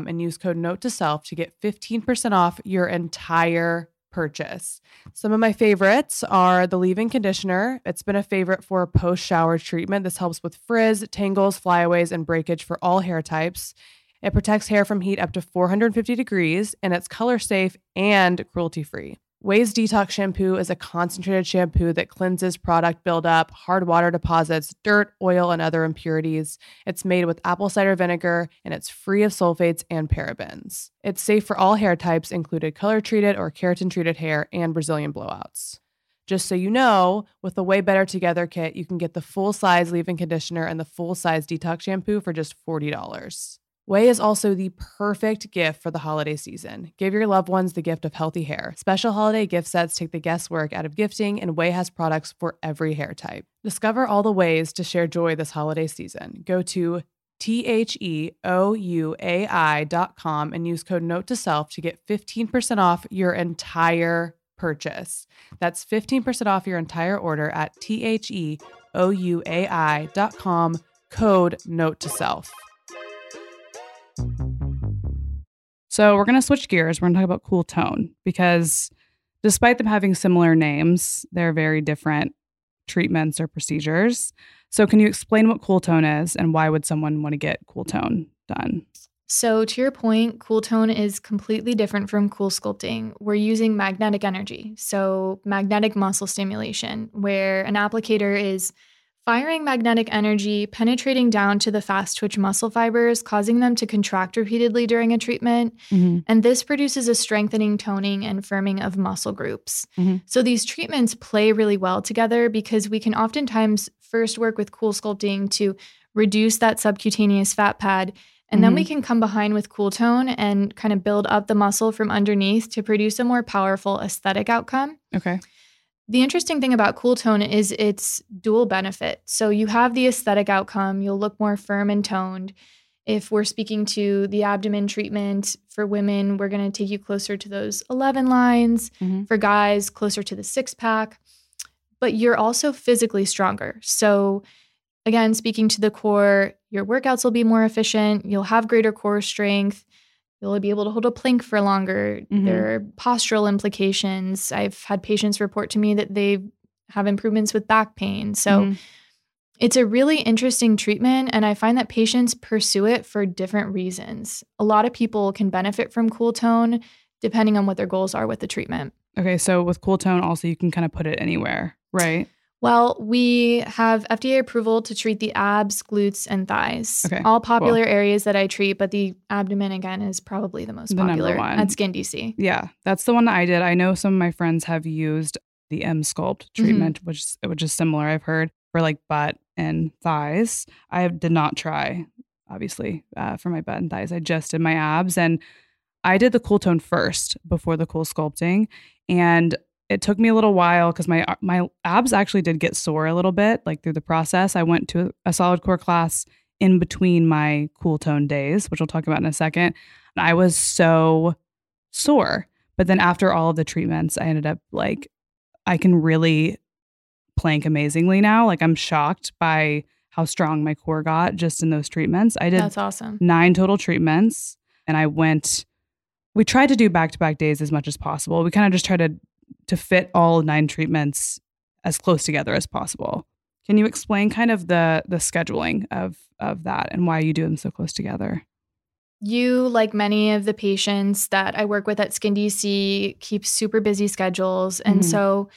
and use code Note to Self to get 15% off your entire purchase. Some of my favorites are the leave-in conditioner. It's been a favorite for post-shower treatment. This helps with frizz, tangles, flyaways, and breakage for all hair types. It protects hair from heat up to 450 degrees, and it's color safe and cruelty-free. OUAI's Detox Shampoo is a concentrated shampoo that cleanses product buildup, hard water deposits, dirt, oil, and other impurities. It's made with apple cider vinegar, and it's free of sulfates and parabens. It's safe for all hair types, including color-treated or keratin-treated hair and Brazilian blowouts. Just so you know, with the OUAI Better Together kit, you can get the full-size leave-in conditioner and the full-size detox shampoo for just $40. OUAI is also the perfect gift for the holiday season. Give your loved ones the gift of healthy hair. Special holiday gift sets take the guesswork out of gifting, and OUAI has products for every hair type. Discover all the ways to share joy this holiday season. Go to TheOUAI.com and use code Note to Self to get 15% off your entire purchase. That's 15% off your entire order at TheOUAI.com, code Note to Self. So we're going to switch gears. We're going to talk about CoolTone because despite them having similar names, they're very different treatments or procedures. So can you explain what CoolTone is and why would someone want to get CoolTone done? So to your point, CoolTone is completely different from CoolSculpting. We're using magnetic energy, so magnetic muscle stimulation, where an applicator is firing magnetic energy, penetrating down to the fast-twitch muscle fibers, causing them to contract repeatedly during a treatment. Mm-hmm. And this produces a strengthening, toning, and firming of muscle groups. Mm-hmm. So these treatments play really well together because we can oftentimes first work with CoolSculpting to reduce that subcutaneous fat pad, and then we can come behind with CoolTone and kind of build up the muscle from underneath to produce a more powerful aesthetic outcome. Okay. The interesting thing about CoolTone is its dual benefit. So you have the aesthetic outcome. You'll look more firm and toned. If we're speaking to the abdomen treatment for women, we're going to take you closer to those 11 lines. Mm-hmm. For guys, closer to the six-pack. But you're also physically stronger. So again, speaking to the core, your workouts will be more efficient. You'll have greater core strength. You'll be able to hold a plank for longer. Mm-hmm. There are postural implications. I've had patients report to me that they have improvements with back pain. So it's a really interesting treatment, and I find that patients pursue it for different reasons. A lot of people can benefit from CoolTone depending on what their goals are with the treatment. Okay, so with CoolTone also you can kind of put it anywhere, right? Well, we have FDA approval to treat the abs, glutes, and thighs. Okay, all popular areas that I treat, but the abdomen, again, is probably the most popular. Number one. At Skin DC. Yeah, that's the one that I did. I know some of my friends have used the M-Sculpt treatment, which is similar, I've heard, for like butt and thighs. I did not try, obviously, for my butt and thighs. I just did my abs, and I did the CoolTone first before the CoolSculpting, and it took me a little while because my abs actually did get sore a little bit, like through the process. I went to a solid core class in between my CoolTone days, which we'll talk about in a second. And I was so sore. But then after all of the treatments, I ended up like I can really plank amazingly now. Like, I'm shocked by how strong my core got just in those treatments. I did That's awesome. 9 total treatments, and we tried to do back-to-back days as much as possible. We kind of just tried to fit all 9 treatments as close together as possible. Can you explain kind of the scheduling of that and why you do them so close together? You, like many of the patients that I work with at Skin DC, keep super busy schedules. And so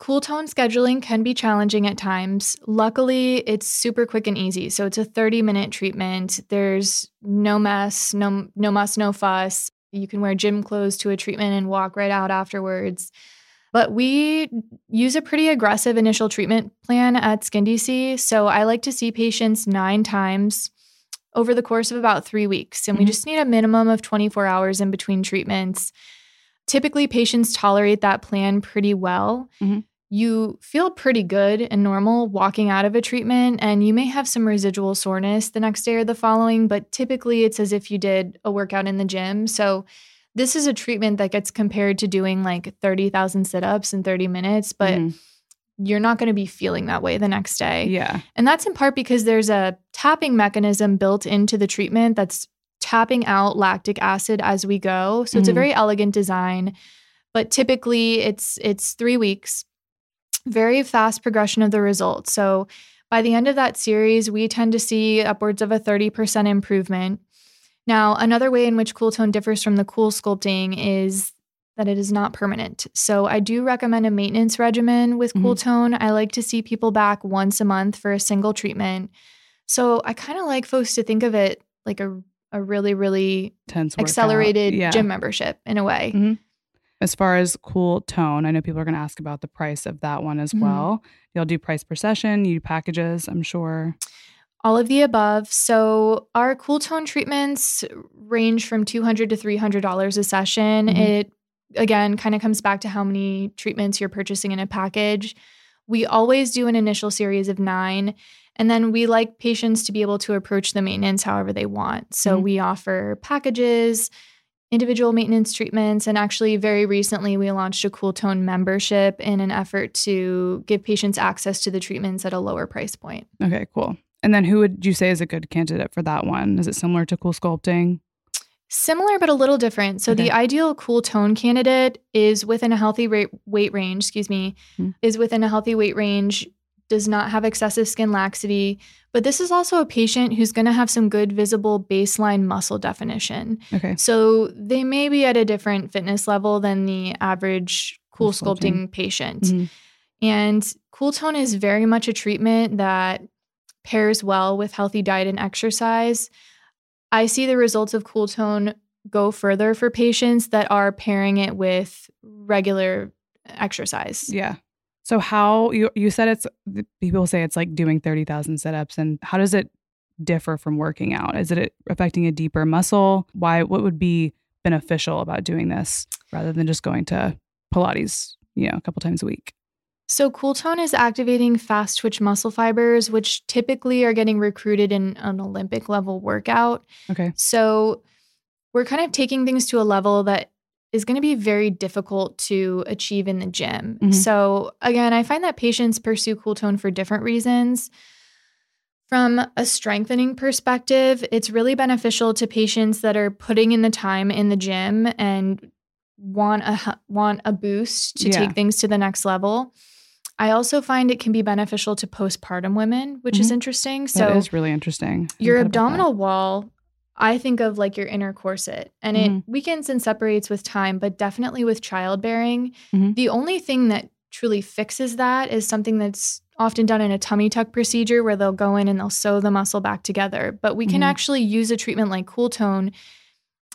CoolTone scheduling can be challenging at times. Luckily, it's super quick and easy. So it's a 30-minute treatment. There's no mess, no muss, no fuss. You can wear gym clothes to a treatment and walk right out afterwards. But we use a pretty aggressive initial treatment plan at Skin DC. So I like to see patients 9 times over the course of about 3 weeks. And we just need a minimum of 24 hours in between treatments. Typically, patients tolerate that plan pretty well. You feel pretty good and normal walking out of a treatment, and you may have some residual soreness the next day or the following, but typically it's as if you did a workout in the gym. So this is a treatment that gets compared to doing like 30,000 sit-ups in 30 minutes, but you're not going to be feeling that way the next day. Yeah. And that's in part because there's a tapping mechanism built into the treatment that's tapping out lactic acid as we go. So it's a very elegant design, but typically it's 3 weeks, very fast progression of the results. So by the end of that series, we tend to see upwards of a 30% improvement. Now, another way in which CoolTone differs from the CoolSculpting is that it is not permanent. So I do recommend a maintenance regimen with CoolTone. I like to see people back once a month for a single treatment. So I kind of like folks to think of it like a really, really intense accelerated gym membership in a way. As far as CoolTone, I know people are going to ask about the price of that one as well. You'll do price per session, you do packages, I'm sure. All of the above. So our CoolTone treatments range from $200 to $300 a session. It, again, kind of comes back to how many treatments you're purchasing in a package. We always do an initial series of 9, and then we like patients to be able to approach the maintenance however they want. So we offer packages, individual maintenance treatments, and actually very recently we launched a CoolTone membership in an effort to give patients access to the treatments at a lower price point. Okay, cool. And then who would you say is a good candidate for that one? Is it similar to CoolSculpting? Similar, but a little different. So the ideal CoolTone candidate is within a healthy weight range, is within a healthy weight range, does not have excessive skin laxity. But this is also a patient who's going to have some good visible baseline muscle definition. Okay. So they may be at a different fitness level than the average CoolSculpting patient. And CoolTone is very much a treatment that pairs well with healthy diet and exercise. I see the results of CoolTone go further for patients that are pairing it with regular exercise. Yeah. So how you said people say it's like doing 30,000 sit-ups, and how does it differ from working out? Is it affecting a deeper muscle? What would be beneficial about doing this rather than just going to Pilates, a couple times a week? So CoolTone is activating fast twitch muscle fibers, which typically are getting recruited in an Olympic level workout. Okay. So we're kind of taking things to a level that is going to be very difficult to achieve in the gym. So again, I find that patients pursue CoolTone for different reasons. From a strengthening perspective, it's really beneficial to patients that are putting in the time in the gym and want a boost to take things to the next level. I also find it can be beneficial to postpartum women, which is interesting. So it is really interesting. Your abdominal wall, I think of like your inner corset, and it weakens and separates with time, but definitely with childbearing. The only thing that truly fixes that is something that's often done in a tummy tuck procedure where they'll go in and they'll sew the muscle back together. But we can actually use a treatment like CoolTone,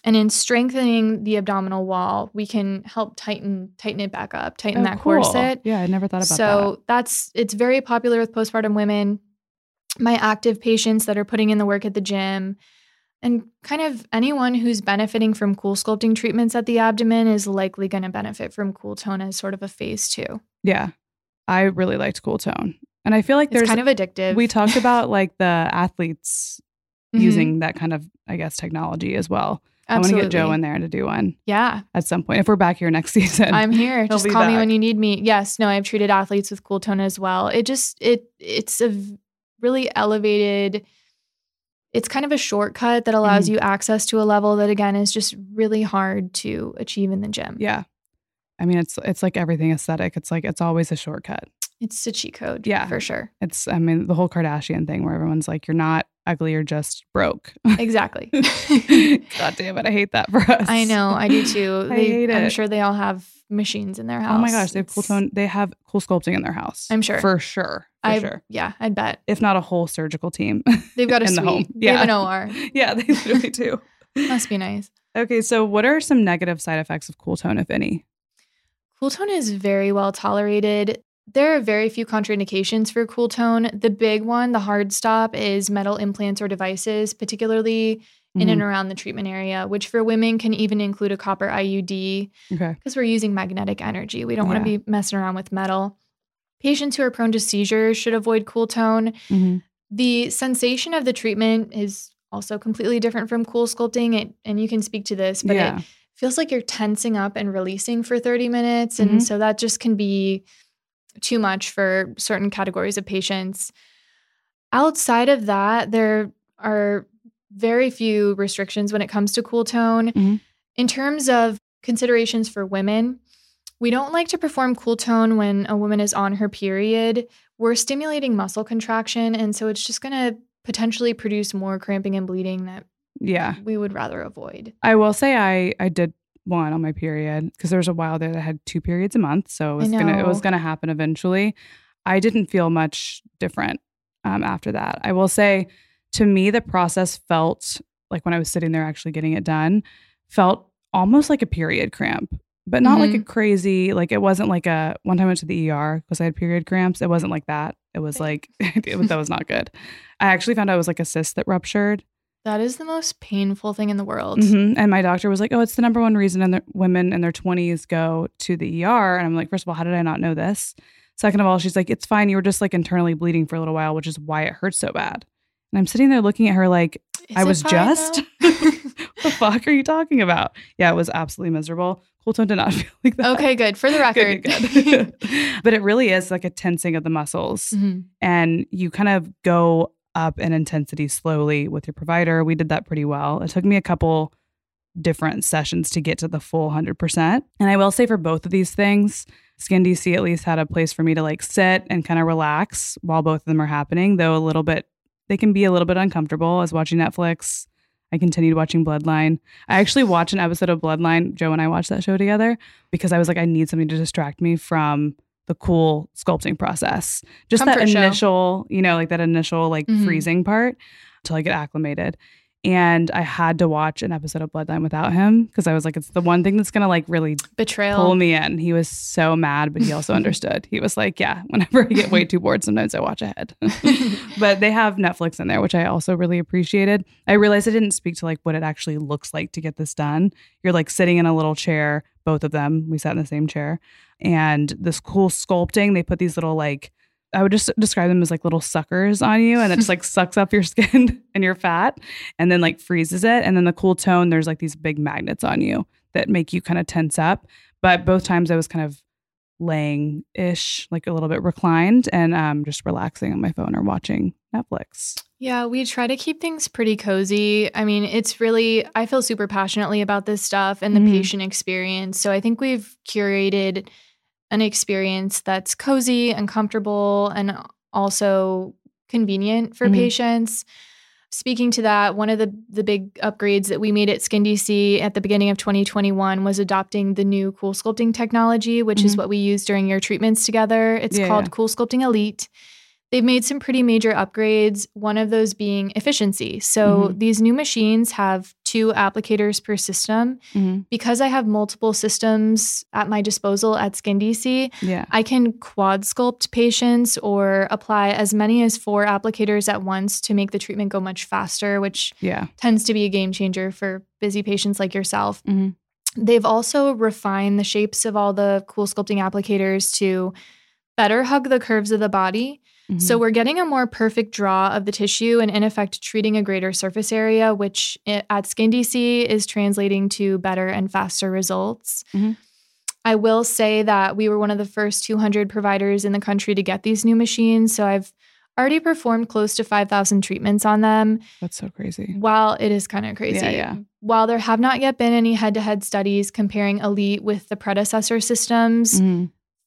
and in strengthening the abdominal wall, we can help tighten it back up, that corset. Yeah, I never thought about that. So it's very popular with postpartum women, my active patients that are putting in the work at the gym, and kind of anyone who's benefiting from CoolSculpting treatments at the abdomen is likely going to benefit from CoolTone as sort of a phase 2. Yeah, I really liked CoolTone, and I feel like it's kind of addictive. We talked about like the athletes using that kind of, I guess, technology as well. Absolutely. I want to get Joe in there to do one. Yeah. At some point. If we're back here next season. I'm here. Just call me when you need me. Yes. No, I've treated athletes with CoolTone as well. It's a really elevated, it's kind of a shortcut that allows you access to a level that, again, is just really hard to achieve in the gym. Yeah. I mean, it's like everything aesthetic. It's like, it's always a shortcut. It's a cheat code. Yeah. For sure. It's, I mean, the whole Kardashian thing where everyone's like, you're not ugly, you're just broke. Exactly. God damn it. I hate that for us. I know. I do too. I hate it. I'm sure they all have machines in their house. Oh my gosh. They have CoolTone. They have CoolSculpting in their house. I'm sure. For sure. Yeah. I'd bet. If not a whole surgical team. They've got a suite. The home. Yeah. They have an OR. Yeah. They literally do. Must be nice. Okay. So what are some negative side effects of CoolTone, if any? CoolTone is very well tolerated. There are very few contraindications for CoolTone. The big one, the hard stop, is metal implants or devices, particularly in and around the treatment area, which for women can even include a copper IUD because we're using magnetic energy. We don't want to be messing around with metal. Patients who are prone to seizures should avoid CoolTone. The sensation of the treatment is also completely different from CoolSculpting, and you can speak to this, but it feels like you're tensing up and releasing for 30 minutes. And so that just can be too much for certain categories of patients. Outside of that, there are very few restrictions when it comes to CoolTone. In terms of considerations for women, we don't like to perform CoolTone when a woman is on her period. We're stimulating muscle contraction, and so it's just going to potentially produce more cramping and bleeding that we would rather avoid. I will say I did one on my period because there was a while there that had 2 periods a month. So it was gonna happen eventually. I didn't feel much different after that. I will say, to me, the process felt like, when I was sitting there actually getting it done, felt almost like a period cramp, but not like a crazy, like it wasn't like a, one time I went to the ER because I had period cramps. It wasn't like that. It was like, that was not good. I actually found out it was like a cyst that ruptured. That is the most painful thing in the world. And my doctor was like, oh, it's the number one reason women in their 20s go to the ER. And I'm like, first of all, how did I not know this? Second of all, she's like, it's fine. You were just like internally bleeding for a little while, which is why it hurts so bad. And I'm sitting there looking at her like, what the fuck are you talking about? Yeah, it was absolutely miserable. CoolTone did not feel like that. Okay, good. For the record. Good. But it really is like a tensing of the muscles. And you kind of go up in intensity slowly with your provider. We did that pretty well. It took me a couple different sessions to get to the full 100%. And I will say, for both of these things, Skin DC at least had a place for me to like sit and kind of relax while both of them are happening, though a little bit, they can be a little bit uncomfortable. I was watching Netflix. I continued watching Bloodline. I actually watched an episode of Bloodline. Joe and I watched that show together because I was like, I need something to distract me from the cool sculpting process. Just comfort that initial, show. You know, like that initial like freezing part until I get acclimated. And I had to watch an episode of Bloodline without him because I was like, it's the one thing that's going to like really pull me in. He was so mad, but he also understood. He was like, yeah, whenever I get way too bored, sometimes I watch ahead. But they have Netflix in there, which I also really appreciated. I realized I didn't speak to like what it actually looks like to get this done. You're like sitting in a little chair, both of them. We sat in the same chair. And this cool sculpting, they put these little like, I would just describe them as like little suckers on you, and it just like sucks up your skin and your fat and then like freezes it. And then the CoolTone, there's like these big magnets on you that make you kind of tense up. But both times I was kind of laying-ish, like a little bit reclined, and just relaxing on my phone or watching Netflix. Yeah, we try to keep things pretty cozy. I mean, it's really, I feel super passionately about this stuff and the patient experience. So I think we've curated an experience that's cozy and comfortable and also convenient for patients. Speaking to that, one of the big upgrades that we made at Skin DC at the beginning of 2021 was adopting the new CoolSculpting technology, which is what we use during your treatments together. It's called CoolSculpting Elite. They've made some pretty major upgrades, one of those being efficiency. So these new machines have 2 applicators per system. Because I have multiple systems at my disposal at Skin DC, I can quad sculpt patients or apply as many as 4 applicators at once to make the treatment go much faster, which tends to be a game changer for busy patients like yourself. They've also refined the shapes of all the CoolSculpting applicators to better hug the curves of the body. Mm-hmm. So we're getting a more perfect draw of the tissue and in effect treating a greater surface area, which at Skin DC is translating to better and faster results. Mm-hmm. I will say that we were one of the first 200 providers in the country to get these new machines. So I've already performed close to 5,000 treatments on them. That's so crazy. While it is kind of crazy. Yeah. While there have not yet been any head-to-head studies comparing Elite with the predecessor systems,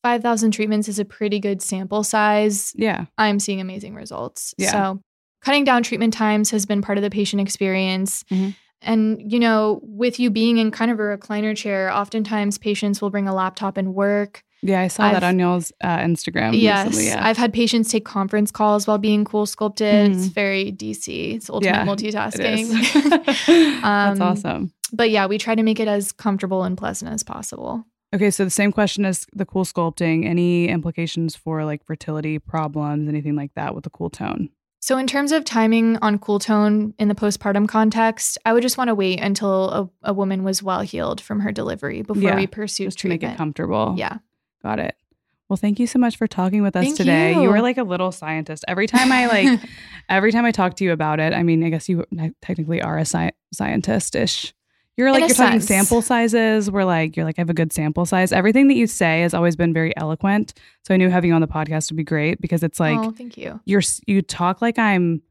5,000 treatments is a pretty good sample size. Yeah. I'm seeing amazing results. Yeah. So cutting down treatment times has been part of the patient experience. Mm-hmm. And, you know, with you being in kind of a recliner chair, oftentimes patients will bring a laptop and work. Yeah, I saw that on y'all's Instagram recently. Yes, yeah. I've had patients take conference calls while being CoolSculpted. Mm-hmm. It's very DC. It's ultimate multitasking. It is. That's awesome. But yeah, we try to make it as comfortable and pleasant as possible. Okay, so the same question as the CoolSculpting. Any implications for like fertility problems, anything like that with the CoolTone? So in terms of timing on CoolTone in the postpartum context, I would just want to wait until a woman was well healed from her delivery before we pursued just treatment. To make it comfortable. Yeah. Got it. Well, thank you so much for talking with us today. You were like a little scientist. Every time I talk to you about it, I mean, I guess you technically are a scientist-ish. You're talking sample sizes. You're like, I have a good sample size. Everything that you say has always been very eloquent. So I knew having you on the podcast would be great because it's like, thank you. You talk like I'm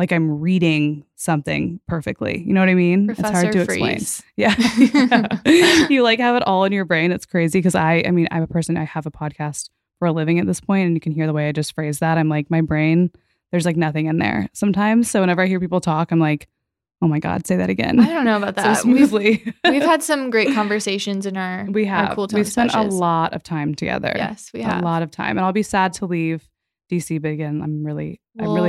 reading something perfectly. You know what I mean? Professor it's hard to Freeze. Explain. Yeah. You like have it all in your brain. It's crazy because I'm a person, I have a podcast for a living at this point, and you can hear the way I just phrased that. I'm like, my brain, there's like nothing in there sometimes. So whenever I hear people talk, I'm like, oh my God, say that again. I don't know about that. So smoothly. We've had some great conversations in our CoolTone. We've spent a lot of time together. Yes, we have. A lot of time. And I'll be sad to leave DC, but again, I'm really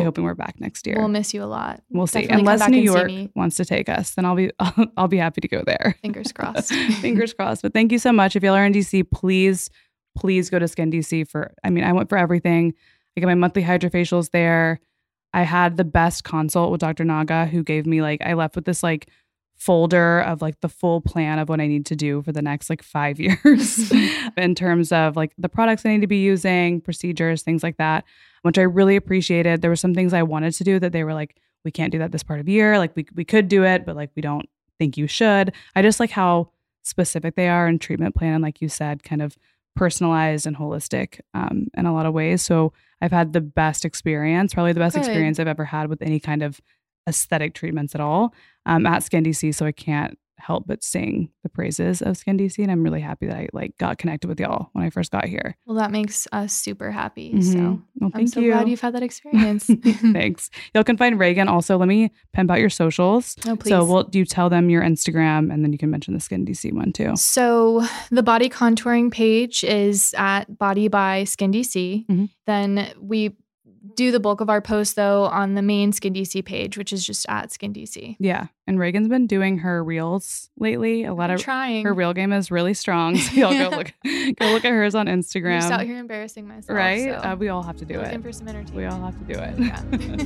hoping we're back next year. We'll miss you a lot. We'll see. Unless New York wants to take us, then I'll be happy to go there. Fingers crossed. Fingers crossed. But thank you so much. If y'all are in DC, please go to Skin DC I went for everything. I get my monthly hydrofacials there. I had the best consult with Dr. Naga, who gave me I left with this folder of the full plan of what I need to do for the next 5 years in terms of the products I need to be using, procedures, things like that, which I really appreciated. There were some things I wanted to do that they were like, we can't do that this part of the year. We could do it, but we don't think you should. I just like how specific they are in treatment plan. And like you said, kind of personalized and holistic in a lot of ways. So I've had the best experience, probably the best experience I've ever had with any kind of aesthetic treatments at all at Skin DC. So I can't help but sing the praises of Skin DC. And I'm really happy that I got connected with y'all when I first got here. Well, that makes us super happy. Mm-hmm. So I'm so glad you've had that experience. Thanks. Y'all can find Ragan. Also, let me pimp out your socials. Oh, please. So you tell them your Instagram, and then you can mention the Skin DC one too. So the body contouring page is at Body by Skin DC. Mm-hmm. Then we do the bulk of our posts though on the main Skin DC page, which is just at Skin DC. Yeah. And Reagan's been doing her reels lately. Her reel game is really strong. So y'all go look at hers on Instagram. I'm just out here embarrassing myself. Right? So we all have to do it. Looking for some entertainment. We all have to do it. Yeah.